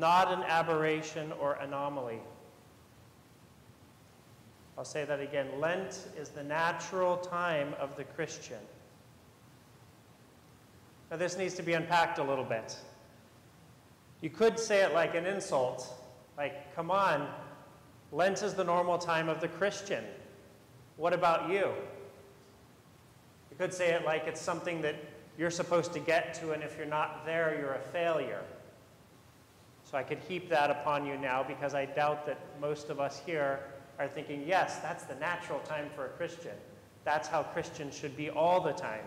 not an aberration or anomaly. I'll say that again. Lent is the natural time of the Christian. Now, this needs to be unpacked a little bit. You could say it like an insult, like, come on, Lent is the normal time of the Christian. What about you? You could say it like it's something that you're supposed to get to, and if you're not there, you're a failure. So I could heap that upon you now, because I doubt that most of us here are thinking, yes, that's the natural time for a Christian. That's how Christians should be all the time.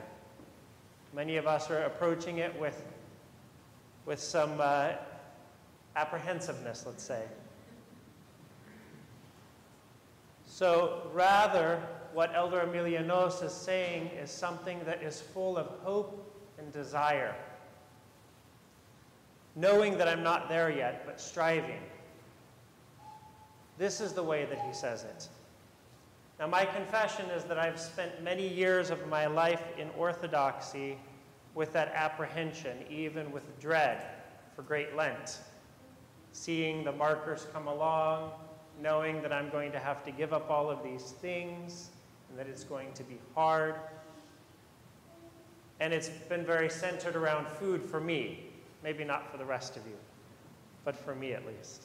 Many of us are approaching it with some apprehensiveness, let's say. So rather, what Elder Emilianos is saying is something that is full of hope and desire. Knowing that I'm not there yet, but striving. This is the way that he says it. Now, my confession is that I've spent many years of my life in orthodoxy with that apprehension, even with dread for Great Lent. Seeing the markers come along, knowing that I'm going to have to give up all of these things, and that it's going to be hard. And it's been very centered around food for me. Maybe not for the rest of you, but for me at least.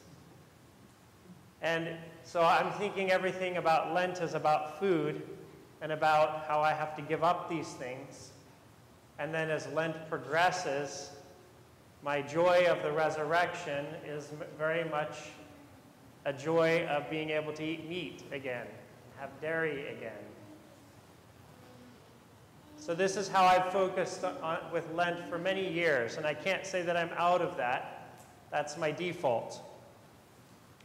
And so I'm thinking everything about Lent is about food and about how I have to give up these things. And then as Lent progresses, my joy of the resurrection is very much a joy of being able to eat meat again, have dairy again. So this is how I've focused on, with Lent for many years, and I can't say that I'm out of that. That's my default.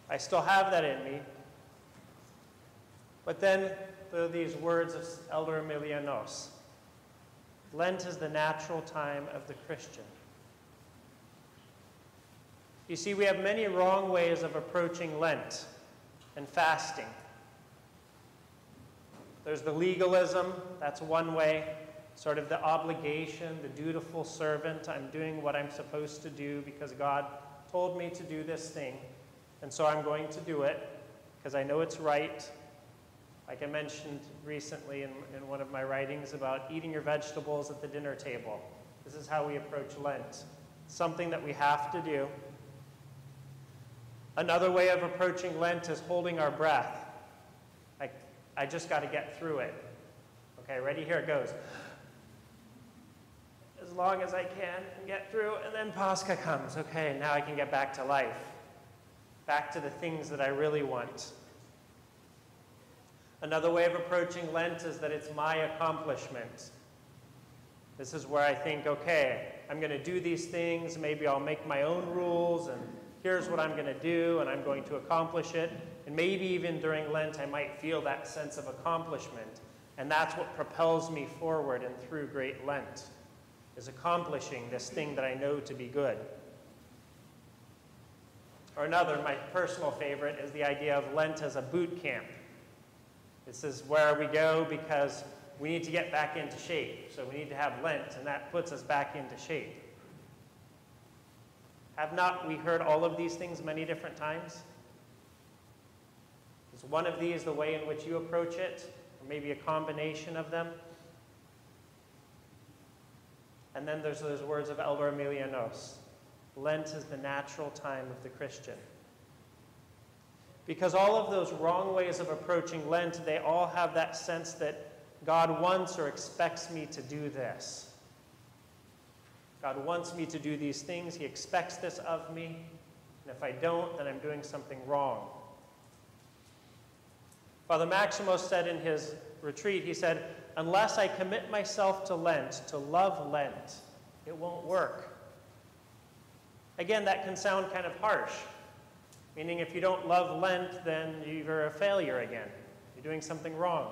I still have that in me. But then there are these words of Elder Emilianos. Lent is the natural time of the Christian. You see, we have many wrong ways of approaching Lent and fasting. There's the legalism, that's one way, sort of the obligation, the dutiful servant. I'm doing what I'm supposed to do because God told me to do this thing. And so I'm going to do it because I know it's right. Like I mentioned recently in one of my writings about eating your vegetables at the dinner table. This is how we approach Lent. Something that we have to do. Another way of approaching Lent is holding our breath. Like, I just got to get through it. Okay, ready? Here it goes. As long as I can get through, and then Pascha comes. Okay, now I can get back to life. Back to the things that I really want. Another way of approaching Lent is that it's my accomplishment. This is where I think, okay, I'm going to do these things, maybe I'll make my own rules, and here's what I'm going to do, and I'm going to accomplish it. And maybe even during Lent, I might feel that sense of accomplishment, and that's what propels me forward and through Great Lent, is accomplishing this thing that I know to be good. Or another, my personal favorite, is the idea of Lent as a boot camp. This is where we go because we need to get back into shape. So we need to have Lent, and that puts us back into shape. Have not we heard all of these things many different times? Is one of these the way in which you approach it, or maybe a combination of them? And then there's those words of Elder Emilianos. Lent is the natural time of the Christian. Because all of those wrong ways of approaching Lent, they all have that sense that God wants or expects me to do this. God wants me to do these things. He expects this of me. And if I don't, then I'm doing something wrong. Father Maximus said in his retreat, he said, unless I commit myself to Lent, to love Lent, it won't work. Again, that can sound kind of harsh, meaning if you don't love Lent, then you're a failure again. You're doing something wrong.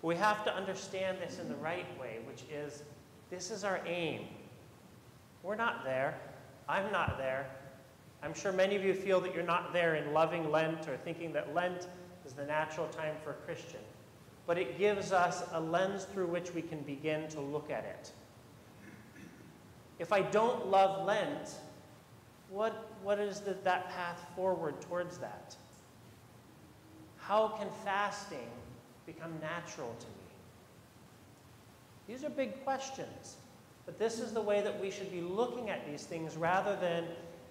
But we have to understand this in the right way, which is, this is our aim. We're not there. I'm not there. I'm sure many of you feel that you're not there in loving Lent or thinking that Lent is the natural time for a Christian. But it gives us a lens through which we can begin to look at it. If I don't love Lent, what what is that path forward towards that? How can fasting become natural to me? These are big questions, but this is the way that we should be looking at these things rather than,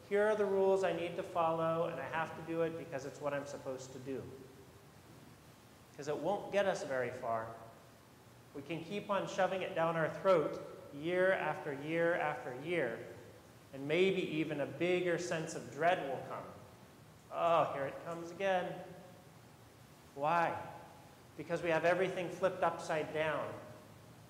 here are the rules I need to follow and I have to do it because it's what I'm supposed to do. Because it won't get us very far. We can keep on shoving it down our throat year after year after year, and maybe even a bigger sense of dread will come. Oh, here it comes again. Why? Because we have everything flipped upside down,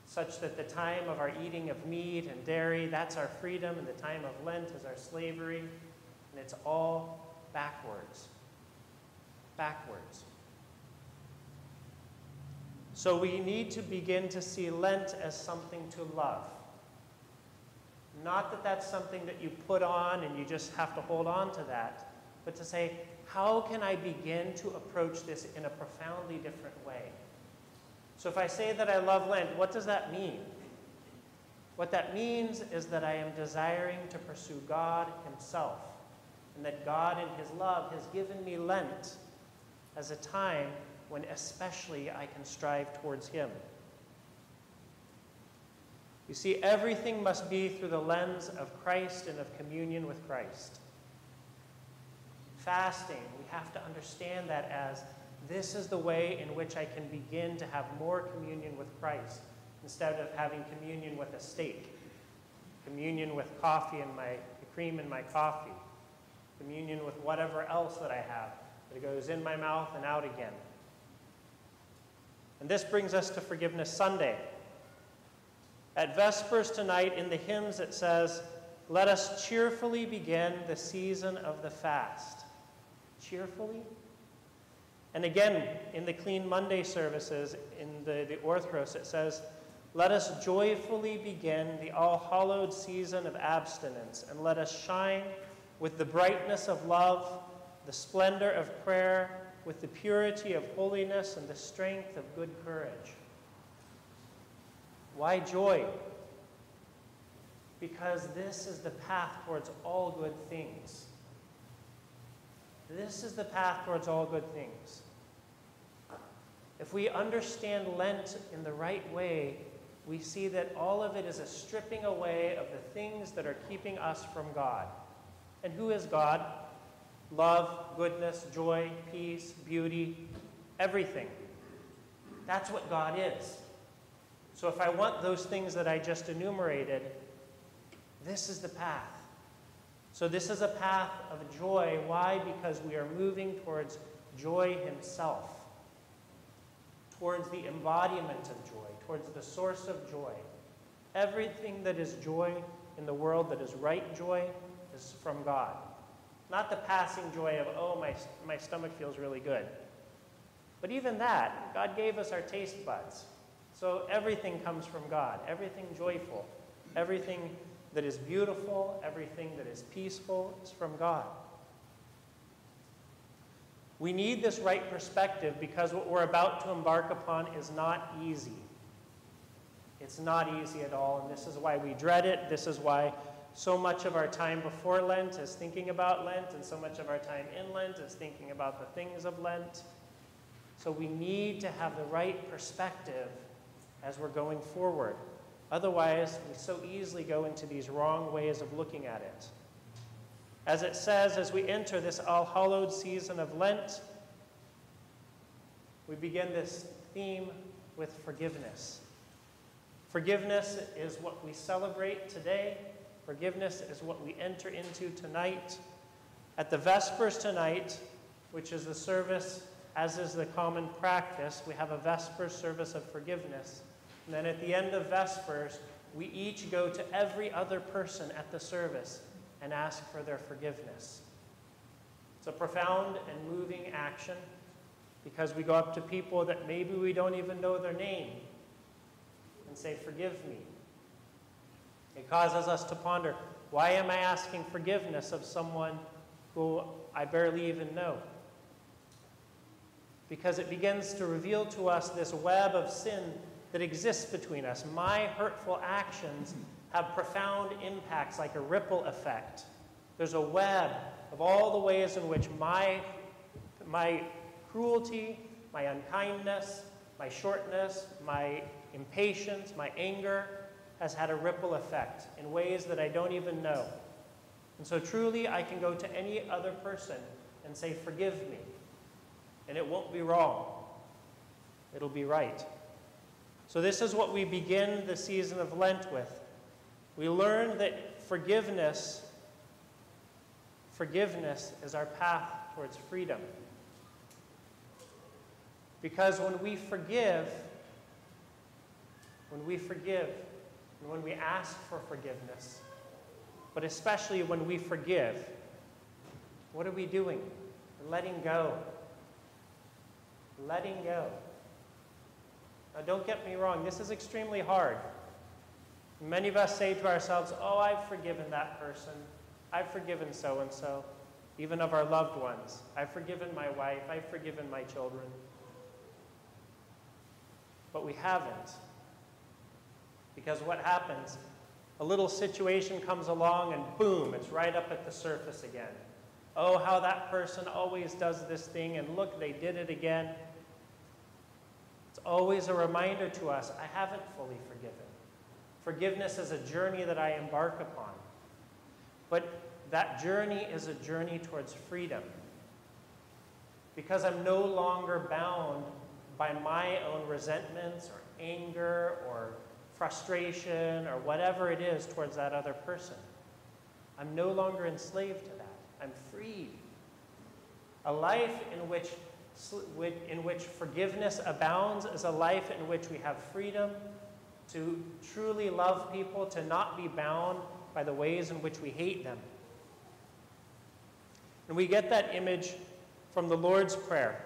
such that the time of our eating of meat and dairy, that's our freedom, and the time of Lent is our slavery, and it's all backwards. Backwards. So we need to begin to see Lent as something to love. Not that that's something that you put on and you just have to hold on to that, but to say, how can I begin to approach this in a profoundly different way? So if I say that I love Lent, what does that mean? What that means is that I am desiring to pursue God himself, and that God in his love has given me Lent as a time when especially I can strive towards him. You see, everything must be through the lens of Christ and of communion with Christ. Fasting, we have to understand that as this is the way in which I can begin to have more communion with Christ instead of having communion with a steak, communion with coffee and the cream in my coffee, communion with whatever else that I have that goes in my mouth and out again. And this brings us to Forgiveness Sunday. At Vespers tonight in the hymns it says, "Let us cheerfully begin the season of the fast." Cheerfully? And again, in the Clean Monday services, in the Orthros, it says, "Let us joyfully begin the all-hallowed season of abstinence, and let us shine with the brightness of love, the splendor of prayer, with the purity of holiness, and the strength of good courage." Why joy? Because this is the path towards all good things. This is the path towards all good things. If we understand Lent in the right way, we see that all of it is a stripping away of the things that are keeping us from God. And who is God? Love, goodness, joy, peace, beauty, everything. That's what God is. So if I want those things that I just enumerated, this is the path. So this is a path of joy. Why? Because we are moving towards joy himself, towards the embodiment of joy, towards the source of joy. Everything that is joy in the world, that is right joy, is from God. Not the passing joy of, oh, my stomach feels really good. But even that, God gave us our taste buds. So everything comes from God, everything joyful, everything that is beautiful, everything that is peaceful is from God. We need this right perspective because what we're about to embark upon is not easy. It's not easy at all, and this is why we dread it. This is why so much of our time before Lent is thinking about Lent, and so much of our time in Lent is thinking about the things of Lent. So we need to have the right perspective as we're going forward. Otherwise, we so easily go into these wrong ways of looking at it. As it says, as we enter this all-hallowed season of Lent, we begin this theme with forgiveness. Forgiveness is what we celebrate today. Forgiveness is what we enter into tonight. At the Vespers tonight, which is the service, as is the common practice, we have a Vespers service of forgiveness. And then at the end of Vespers, we each go to every other person at the service and ask for their forgiveness. It's a profound and moving action because we go up to people that maybe we don't even know their name and say, "Forgive me." It causes us to ponder, why am I asking forgiveness of someone who I barely even know? Because it begins to reveal to us this web of sin that exists between us. My hurtful actions have profound impacts like a ripple effect There's a web of all the ways in which my cruelty, my unkindness, my shortness, my impatience, my anger has had a ripple effect in ways that I don't even know. And so truly, I can go to any other person and say, forgive me. And it won't be wrong. It'll be right. So this is what we begin the season of Lent with. We learn that forgiveness is our path towards freedom. Because when we forgive, and when we ask for forgiveness, but especially when we forgive, what are we doing? We're letting go. Letting go. Now, don't get me wrong. This is extremely hard. Many of us say to ourselves, oh, I've forgiven that person. I've forgiven so-and-so, even of our loved ones. I've forgiven my wife. I've forgiven my children. But we haven't. Because what happens? A little situation comes along and boom, it's right up at the surface again. Oh, how that person always does this thing, and look, they did it again. It's always a reminder to us, I haven't fully forgiven. Forgiveness is a journey that I embark upon. But that journey is a journey towards freedom. Because I'm no longer bound by my own resentments or anger or frustration or whatever it is towards that other person. I'm no longer enslaved to that. I'm freed. A life in which forgiveness abounds is a life in which we have freedom to truly love people, to not be bound by the ways in which we hate them. And we get that image from the Lord's Prayer.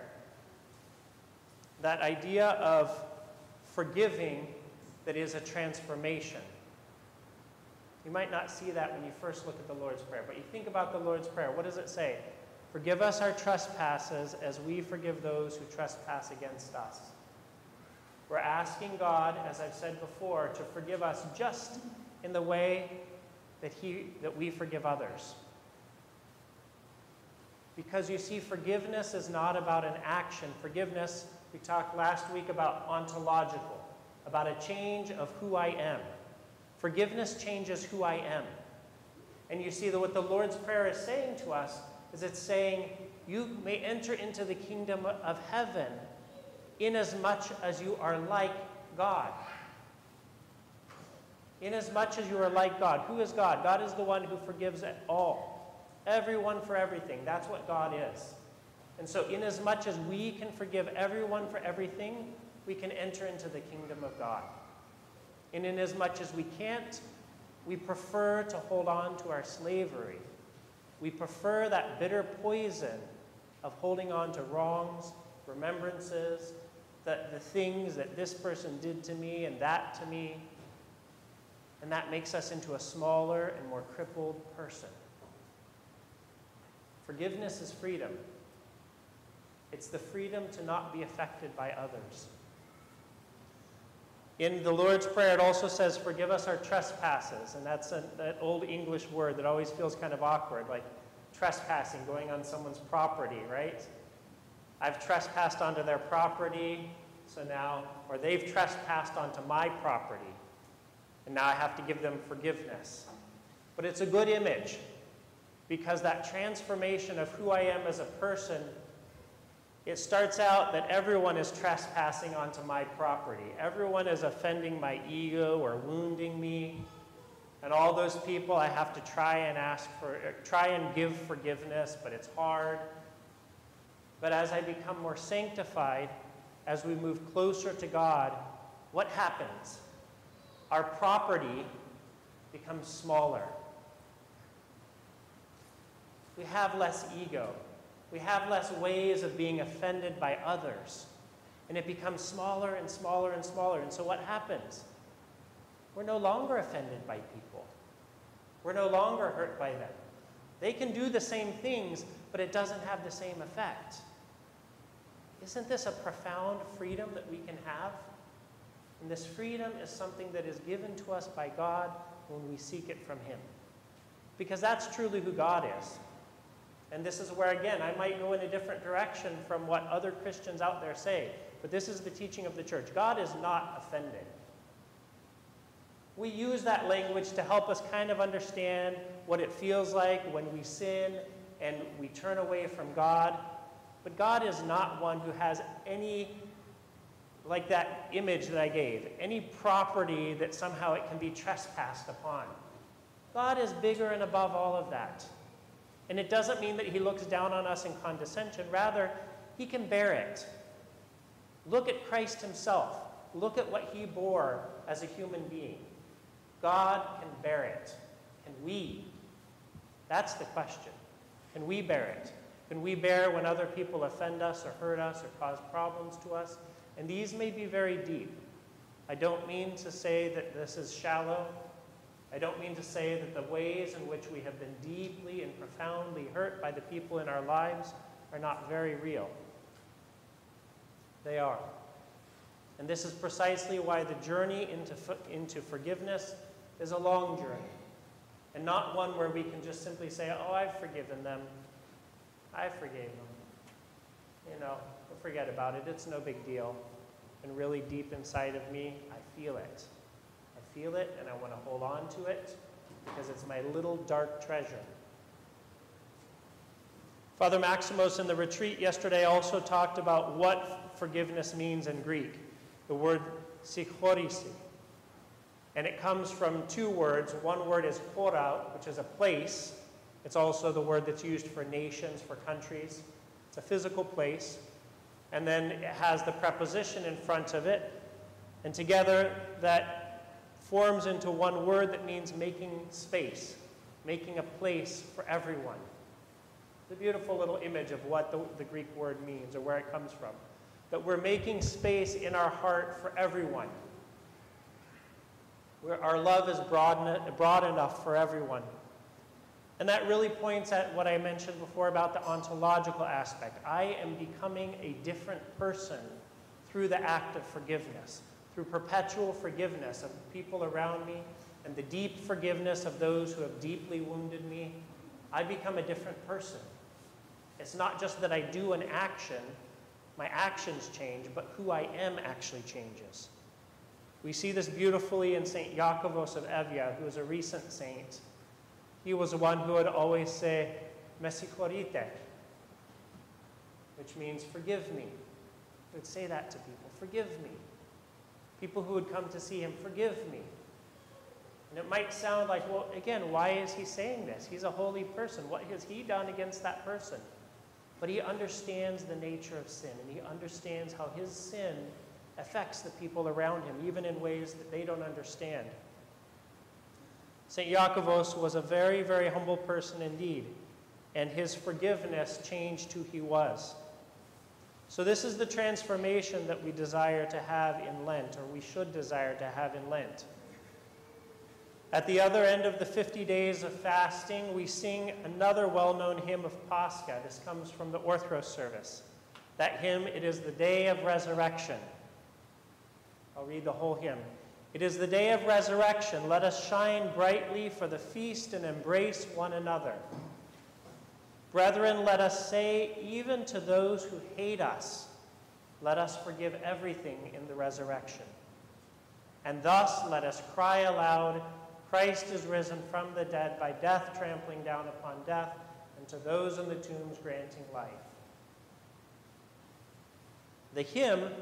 That idea of forgiving that is a transformation. You might not see that when you first look at the Lord's Prayer, but you think about the Lord's Prayer. What does it say? Forgive us our trespasses as we forgive those who trespass against us. We're asking God, as I've said before, to forgive us just in the way that we forgive others. Because you see, forgiveness is not about an action. Forgiveness, we talked last week about ontological, about a change of who I am. Forgiveness changes who I am. And you see that what the Lord's Prayer is saying to us is it's saying, you may enter into the kingdom of heaven inasmuch as you are like God. Inasmuch as you are like God. Who is God? God is the one who forgives at all. Everyone for everything. That's what God is. And so inasmuch as we can forgive everyone for everything, we can enter into the kingdom of God. And inasmuch as we can't, we prefer to hold on to our slavery. We prefer that bitter poison of holding on to wrongs, remembrances, the things that this person did to me. And that makes us into a smaller and more crippled person. Forgiveness is freedom. It's the freedom to not be affected by others. In the Lord's Prayer, it also says, forgive us our trespasses. And that's that old English word that always feels kind of awkward, like trespassing, going on someone's property, right? I've trespassed onto their property, so now, or they've trespassed onto my property, and now I have to give them forgiveness. But it's a good image, because that transformation of who I am as a person, it starts out that everyone is trespassing onto my property. Everyone is offending my ego or wounding me. And all those people I have to try and give forgiveness, but it's hard. But as I become more sanctified, as we move closer to God, what happens? Our property becomes smaller. We have less ego. We have less ways of being offended by others. And it becomes smaller and smaller and smaller. And so what happens? We're no longer offended by people. We're no longer hurt by them. They can do the same things, but it doesn't have the same effect. Isn't this a profound freedom that we can have? And this freedom is something that is given to us by God when we seek it from Him. because that's truly who God is. And this is where, again, I might go in a different direction from what other Christians out there say, but this is the teaching of the church. God is not offended. We use that language to help us kind of understand what it feels like when we sin and we turn away from God. But God is not one who has any, like that image that I gave, any property that somehow it can be trespassed upon. God is bigger and above all of that. And it doesn't mean that he looks down on us in condescension. Rather, he can bear it. Look at Christ himself. Look at what he bore as a human being. God can bear it. Can we? That's the question. Can we bear it? Can we bear when other people offend us or hurt us or cause problems to us? And these may be very deep. I don't mean to say that this is shallow. I don't mean to say that the ways in which we have been deeply and profoundly hurt by the people in our lives are not very real. They are. And this is precisely why the journey into forgiveness is a long journey, and not one where we can just simply say, oh, I've forgiven them. I forgave them. You know, forget about it. It's no big deal. And really deep inside of me, I feel it. I feel it, and I want to hold on to it because it's my little dark treasure. Father Maximus in the retreat yesterday also talked about what forgiveness means in Greek. The word psychorisi. And it comes from two words. One word is chora, which is a place. It's also the word that's used for nations, for countries. It's a physical place. And then it has the preposition in front of it. And together that forms into one word that means making space, making a place for everyone. It's a beautiful little image of what the Greek word means or where it comes from. That we're making space in our heart for everyone. Our love is broad enough for everyone. And that really points at what I mentioned before about the ontological aspect. I am becoming a different person through the act of forgiveness, through perpetual forgiveness of people around me and the deep forgiveness of those who have deeply wounded me. I become a different person. It's not just that I do an action, my actions change, but who I am actually changes. We see this beautifully in Saint Iakovos of Evia, who is a recent saint. He was the one who would always say, "Me sikorite," which means forgive me. He would say that to people, forgive me. People who would come to see him, forgive me. And it might sound like, well, again, why is he saying this? He's a holy person. What has he done against that person? But he understands the nature of sin, and he understands how his sin affects the people around him, even in ways that they don't understand. St. Iakovos was a very, very humble person indeed, and his forgiveness changed who he was. So this is the transformation that we desire to have in Lent, or we should desire to have in Lent. At the other end of the 50 days of fasting, we sing another well-known hymn of Pascha. This comes from the Orthros service. That hymn, "It is the Day of Resurrection." I'll read the whole hymn. "It is the day of resurrection. Let us shine brightly for the feast and embrace one another. Brethren, let us say, even to those who hate us, let us forgive everything in the resurrection. And thus let us cry aloud, Christ is risen from the dead, by death trampling down upon death, and to those in the tombs granting life." The hymn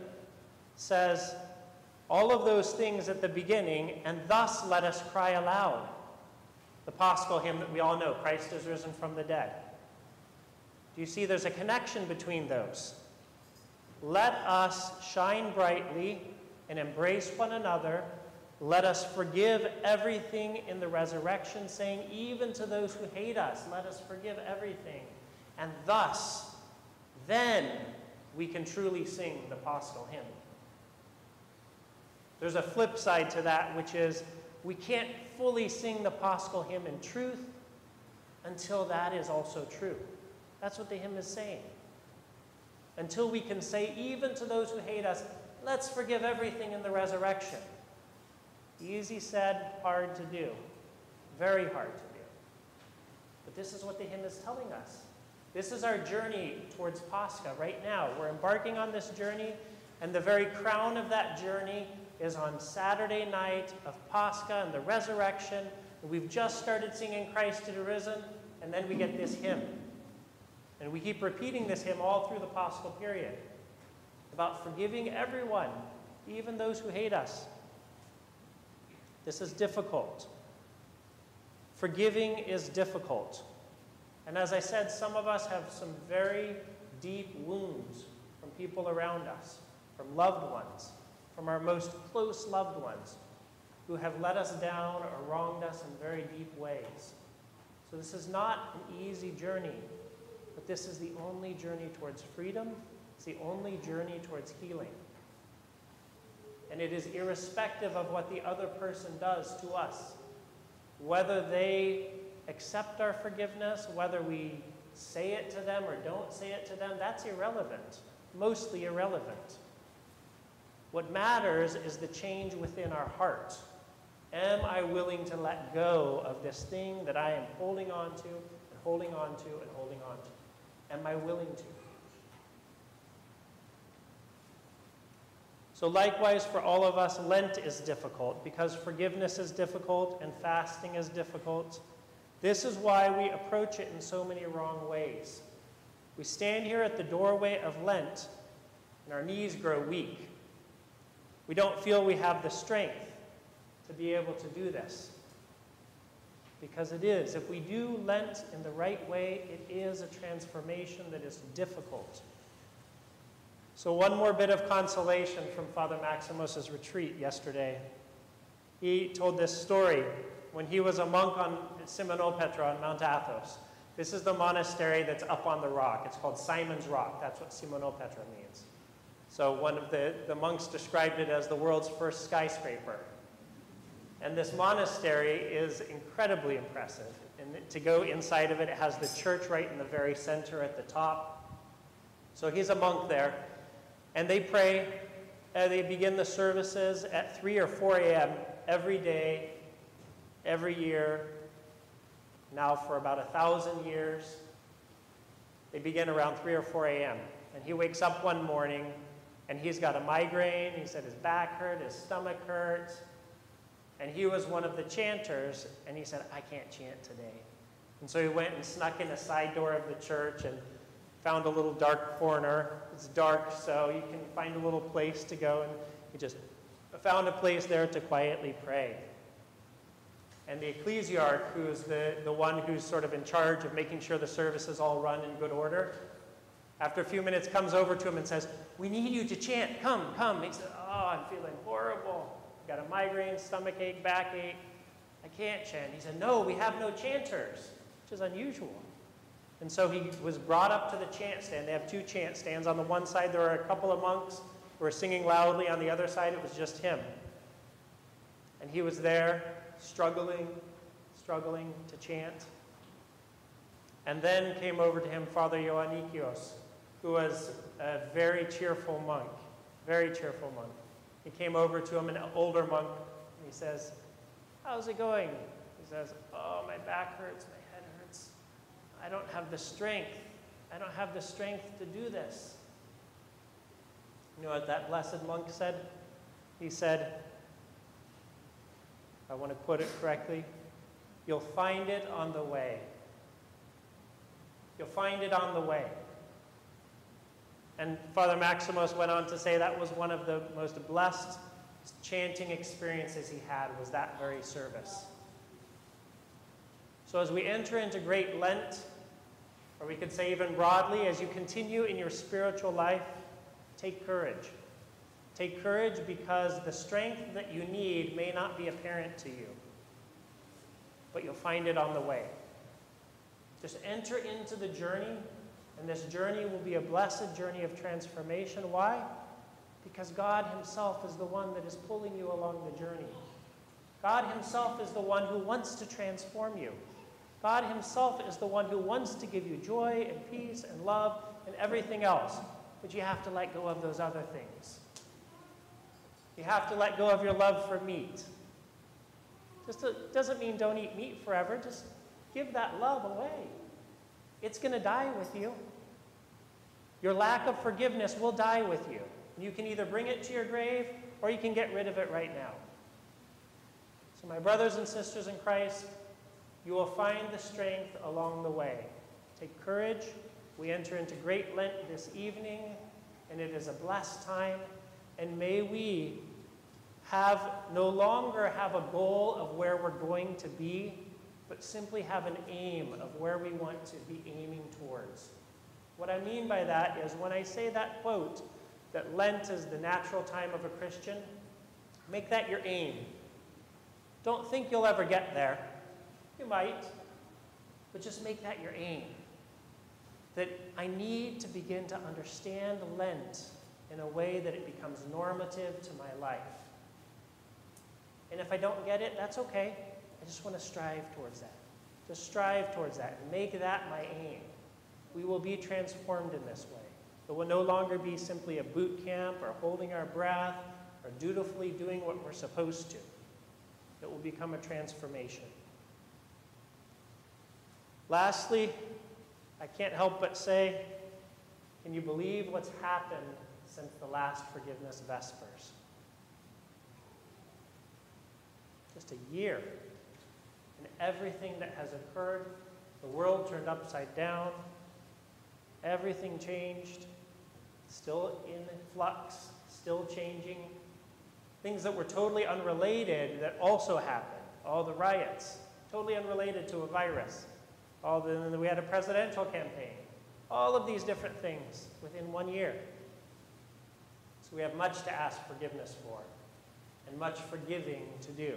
says all of those things at the beginning, and thus let us cry aloud. The Paschal hymn that we all know, Christ is risen from the dead. Do you see there's a connection between those? Let us shine brightly and embrace one another. Let us forgive everything in the resurrection, saying, even to those who hate us, let us forgive everything. And thus, then, we can truly sing the Paschal hymn. There's a flip side to that, which is we can't fully sing the Paschal hymn in truth until that is also true. That's what the hymn is saying. Until we can say, even to those who hate us, let's forgive everything in the resurrection. Easy said, hard to do. Very hard to do. But this is what the hymn is telling us. This is our journey towards Pascha right now. We're embarking on this journey, and the very crown of that journey is on Saturday night of Pascha and the resurrection. We've just started singing Christ is Risen, and then we get this hymn. And we keep repeating this hymn all through the Paschal period about forgiving everyone, even those who hate us. This is difficult. Forgiving is difficult. And as I said, some of us have some very deep wounds from people around us, from loved ones, from our most close loved ones, who have let us down or wronged us in very deep ways. So this is not an easy journey, but this is the only journey towards freedom. It's the only journey towards healing. And it is irrespective of what the other person does to us, whether they accept our forgiveness, whether we say it to them or don't say it to them, that's irrelevant, mostly irrelevant. What matters is the change within our heart. Am I willing to let go of this thing that I am holding on to and holding on to and holding on to? Am I willing to? So likewise for all of us, Lent is difficult because forgiveness is difficult and fasting is difficult. This is why we approach it in so many wrong ways. We stand here at the doorway of Lent and our knees grow weak. We don't feel we have the strength to be able to do this. Because it is, if we do Lent in the right way, it is a transformation that is difficult. So one more bit of consolation from Father Maximus' retreat yesterday. He told this story when he was a monk on Simonopetra on Mount Athos. This is the monastery that's up on the rock. It's called Simon's Rock. That's what Simonopetra means. So one of the monks described it as the world's first skyscraper. And this monastery is incredibly impressive. And to go inside of it, it has the church right in the very center at the top. So he's a monk there. And they pray, they begin the services at 3 or 4 a.m. every day, every year, now for about 1,000 years. They begin around 3 or 4 a.m. And he wakes up one morning, and he's got a migraine. He said his back hurt, his stomach hurt. And he was one of the chanters, and he said, I can't chant today. And so he went and snuck in a side door of the church and found a little dark corner. It's dark, so you can find a little place to go. And he just found a place there to quietly pray. And the ecclesiarch, who is the one who's sort of in charge of making sure the services all run in good order, after a few minutes comes over to him and says, we need you to chant, come, come. He said, oh, I'm feeling horrible. I've got a migraine, stomach ache, back ache. I can't chant. He said, no, we have no chanters, which is unusual. And so he was brought up to the chant stand. They have two chant stands. On the one side, there are a couple of monks who are singing loudly. On the other side, it was just him. And he was there, struggling to chant. And then came over to him Father Ioannikios, who was a very cheerful monk. He came over to him, an older monk, and he says, how's it going? He says, oh, my back hurts, my head hurts. I don't have the strength. I don't have the strength to do this. You know what that blessed monk said? He said, I want to quote it correctly, you'll find it on the way. You'll find it on the way. And Father Maximus went on to say that was one of the most blessed chanting experiences he had, was that very service. So as we enter into Great Lent, or we could say even broadly, as you continue in your spiritual life, take courage. Take courage because the strength that you need may not be apparent to you, but you'll find it on the way. Just enter into the journey, and this journey will be a blessed journey of transformation. Why? Because God himself is the one that is pulling you along the journey. God himself is the one who wants to transform you. God himself is the one who wants to give you joy and peace and love and everything else, but you have to let go of those other things. You have to let go of your love for meat. Just doesn't mean don't eat meat forever, just Give that love away. It's going to die with you. Your lack of forgiveness will die with you. You can either bring it to your grave or you can get rid of it right now. So my brothers and sisters in Christ, you will find the strength along the way. Take courage. We enter into Great Lent this evening, and it is a blessed time. And may we no longer have a goal of where we're going to be, but simply have an aim of where we want to be aiming towards. What I mean by that is when I say that quote, that Lent is the natural time of a Christian, make that your aim. Don't think you'll ever get there. You might, but just make that your aim. That I need to begin to understand Lent in a way that it becomes normative to my life. And if I don't get it, that's okay. I just want to strive towards that. Just strive towards that and make that my aim. We will be transformed in this way. It will no longer be simply a boot camp or holding our breath or dutifully doing what we're supposed to. It will become a transformation. Lastly, I can't help but say, can you believe what's happened since the last Forgiveness Vespers? Just a year. And everything that has occurred, the world turned upside down, everything changed, still in flux, still changing. Things that were totally unrelated that also happened. All the riots, totally unrelated to a virus. And then we had a presidential campaign. All of these different things within 1 year. So we have much to ask forgiveness for and much forgiving to do.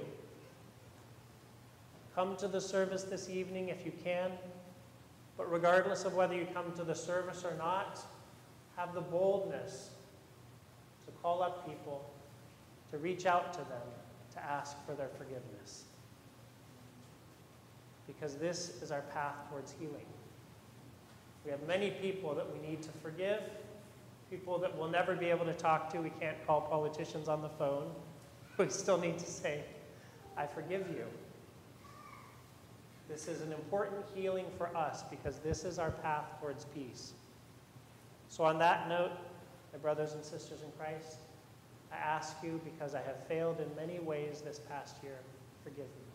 Come to the service this evening if you can, but regardless of whether you come to the service or not, have the boldness to call up people, to reach out to them, to ask for their forgiveness. Because this is our path towards healing. We have many people that we need to forgive, people that we'll never be able to talk to. We can't call politicians on the phone. We still need to say, I forgive you. This is an important healing for us because this is our path towards peace. So on that note, my brothers and sisters in Christ, I ask you, because I have failed in many ways this past year, forgive me.